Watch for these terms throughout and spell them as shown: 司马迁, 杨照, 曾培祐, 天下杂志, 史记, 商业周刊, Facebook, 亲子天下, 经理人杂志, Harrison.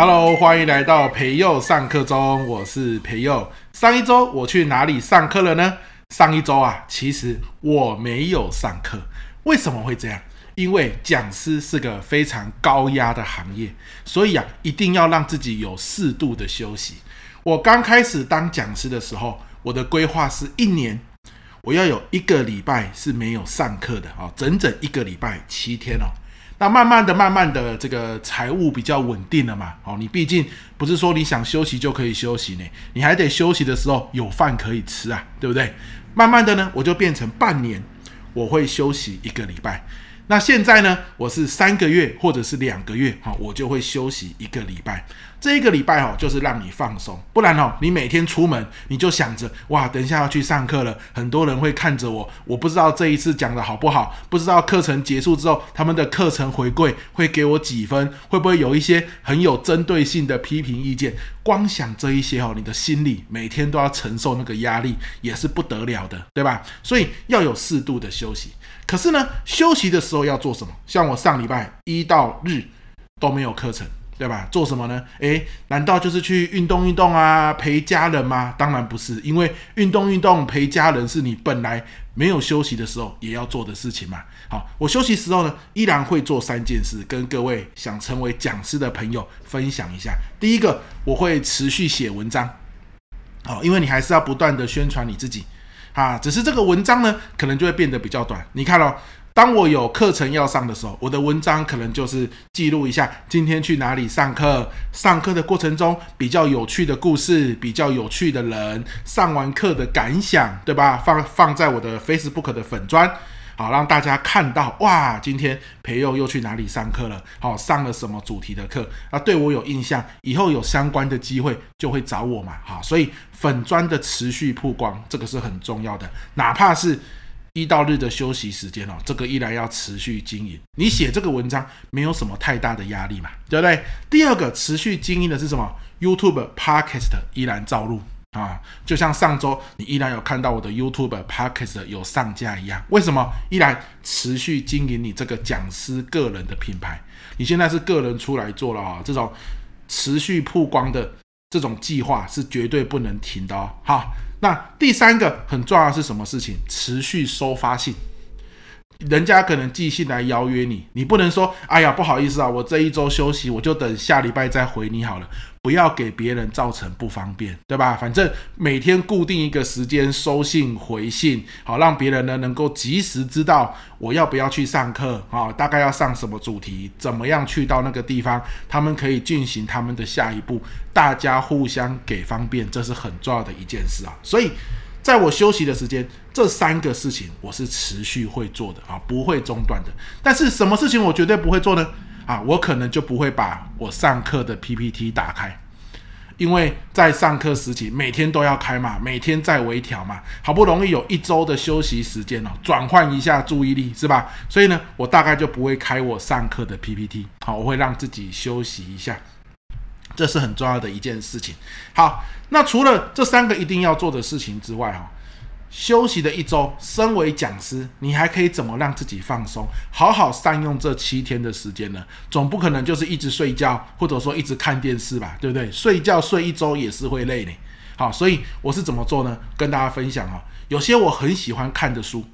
Hello， 欢迎来到培祐上课中，我是培祐。上一周我去哪里上课了呢？上一周啊，其实我没有上课。为什么会这样？因为讲师是个非常高压的行业，所以啊，一定要让自己有适度的休息。我刚开始当讲师的时候，我的规划是一年我要有一个礼拜是没有上课的，整整一个礼拜7天哦。那慢慢的这个财务比较稳定了嘛，你毕竟不是说你想休息就可以休息呢，你还得休息的时候有饭可以吃啊，对不对？慢慢的呢，我就变成半年我会休息一个礼拜。那现在呢，我是3个月或者是2个月，我就会休息一个礼拜。这一个礼拜就是让你放松，不然你每天出门你就想着哇，等一下要去上课了，很多人会看着我，我不知道这一次讲的好不好，不知道课程结束之后他们的课程回馈会给我几分，会不会有一些很有针对性的批评意见。光想这一些你的心里每天都要承受那个压力，也是不得了的，对吧？所以要有适度的休息。可是呢，休息的时候要做什么？像我上礼拜1到日都没有课程，对吧？做什么呢？难道就是去运动啊，陪家人吗？当然不是，因为运动陪家人是你本来没有休息的时候也要做的事情嘛。好，我休息时候呢，依然会做3件事，跟各位想成为讲师的朋友分享一下。第一个，我会持续写文章，因为你还是要不断的宣传你自己。只是这个文章呢，可能就会变得比较短。你看当我有课程要上的时候，我的文章可能就是记录一下今天去哪里上课，上课的过程中比较有趣的故事，比较有趣的人，上完课的感想，对吧？ 放在我的 Facebook 的粉专，好让大家看到，哇，今天培祐又去哪里上课了，上了什么主题的课，对我有印象，以后有相关的机会就会找我嘛。所以粉专的持续曝光，这个是很重要的，哪怕是1到日的休息时间，这个依然要持续经营。你写这个文章没有什么太大的压力嘛，对不对？第二个持续经营的是什么？ YouTube、Podcast 依然照录。就像上周你依然有看到我的 YouTube、Podcast 有上架一样，为什么？依然持续经营你这个讲师个人的品牌。你现在是个人出来做了，这种持续曝光的这种计划是绝对不能停的哦。好，那第三个很重要的是什么事情？持续收发信。人家可能寄信来邀约你，你不能说哎呀不好意思啊，我这一周休息，我就等下礼拜再回你好了，不要给别人造成不方便，对吧？反正每天固定一个时间收信回信，好让别人呢能够及时知道我要不要去上课，大概要上什么主题，怎么样去到那个地方，他们可以进行他们的下一步，大家互相给方便，这是很重要的一件事啊。所以在我休息的时间，这3个事情我是持续会做的，不会中断的。但是什么事情我绝对不会做呢？我可能就不会把我上课的 PPT 打开，因为在上课时期每天都要开嘛，每天在微调嘛，好不容易有1周的休息时间转换一下注意力，是吧？所以呢，我大概就不会开我上课的 PPT， 我会让自己休息一下。这是很重要的一件事情。好，那除了这3个一定要做的事情之外，休息的1周，身为讲师，你还可以怎么让自己放松，好好善用这7天的时间呢？总不可能就是一直睡觉，或者说一直看电视吧，对不对？睡觉睡1周也是会累的。好，所以我是怎么做呢？跟大家分享有些我很喜欢看的书，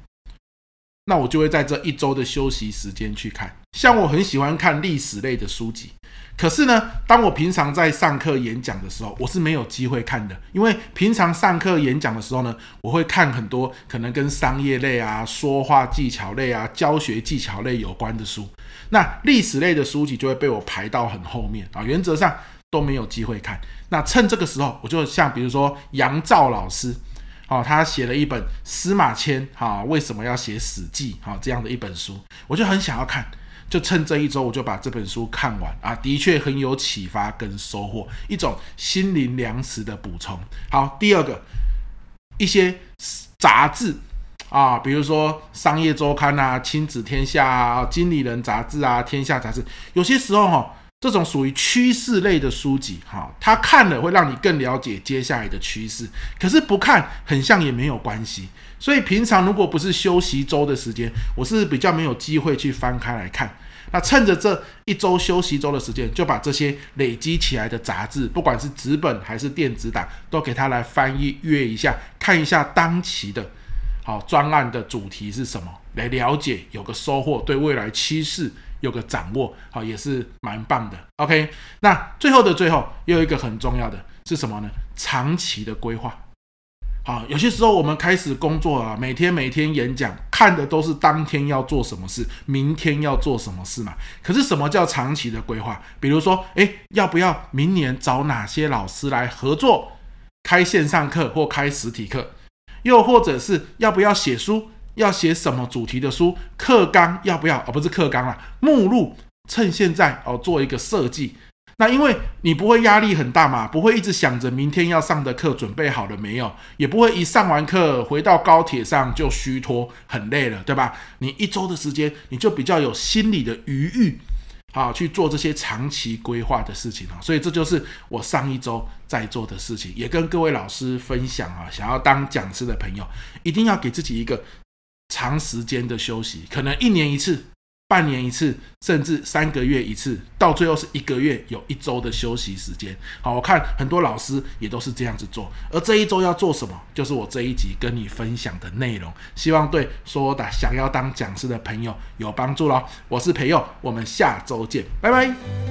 那我就会在这1周的休息时间去看。像我很喜欢看历史类的书籍，可是呢，当我平常在上课演讲的时候，我是没有机会看的，因为平常上课演讲的时候呢，我会看很多可能跟商业类啊、说话技巧类啊、教学技巧类有关的书，那历史类的书籍就会被我排到很后面啊，原则上都没有机会看。那趁这个时候，我就像比如说杨照老师，他写了一本司马迁为什么要写史记这样的一本书，我就很想要看，就趁这1周我就把这本书看完的确很有启发跟收获，一种心灵粮食的补充。好，第二个，一些杂志比如说商业周刊啊、亲子天下啊、经理人杂志啊、天下杂志，有些时候这种属于趋势类的书籍，它看了会让你更了解接下来的趋势，可是不看很像也没有关系。所以平常如果不是休息周的时间，我是比较没有机会去翻开来看。那趁着这一周休息周的时间，就把这些累积起来的杂志，不管是纸本还是电子档，都给它来翻译阅一下，看一下当期的好专案的主题是什么，来了解，有个收获，对未来趋势有个掌握，好，也是蛮棒的。 OK， 那最后的最后又有一个很重要的是什么呢？长期的规划。好，有些时候我们开始工作啊，每天演讲，看的都是当天要做什么事，明天要做什么事嘛。可是什么叫长期的规划？比如说，要不要明年找哪些老师来合作，开线上课或开实体课？又或者是要不要写书？要写什么主题的书？课纲要不要？不是课纲啦，目录趁现在做一个设计。那因为你不会压力很大嘛，不会一直想着明天要上的课准备好了没有，也不会一上完课回到高铁上就虚脱，很累了，对吧？你一周的时间，你就比较有心理的余裕，好去做这些长期规划的事情。所以这就是我上一周在做的事情，也跟各位老师分享啊，想要当讲师的朋友，一定要给自己一个长时间的休息，可能1年1次。半年一次，甚至3个月1次，到最后是1个月有1周的休息时间。好，我看很多老师也都是这样子做。而这1周要做什么，就是我这一集跟你分享的内容，希望对所有想要当讲师的朋友有帮助咯。我是培祐，我们下周见，拜拜。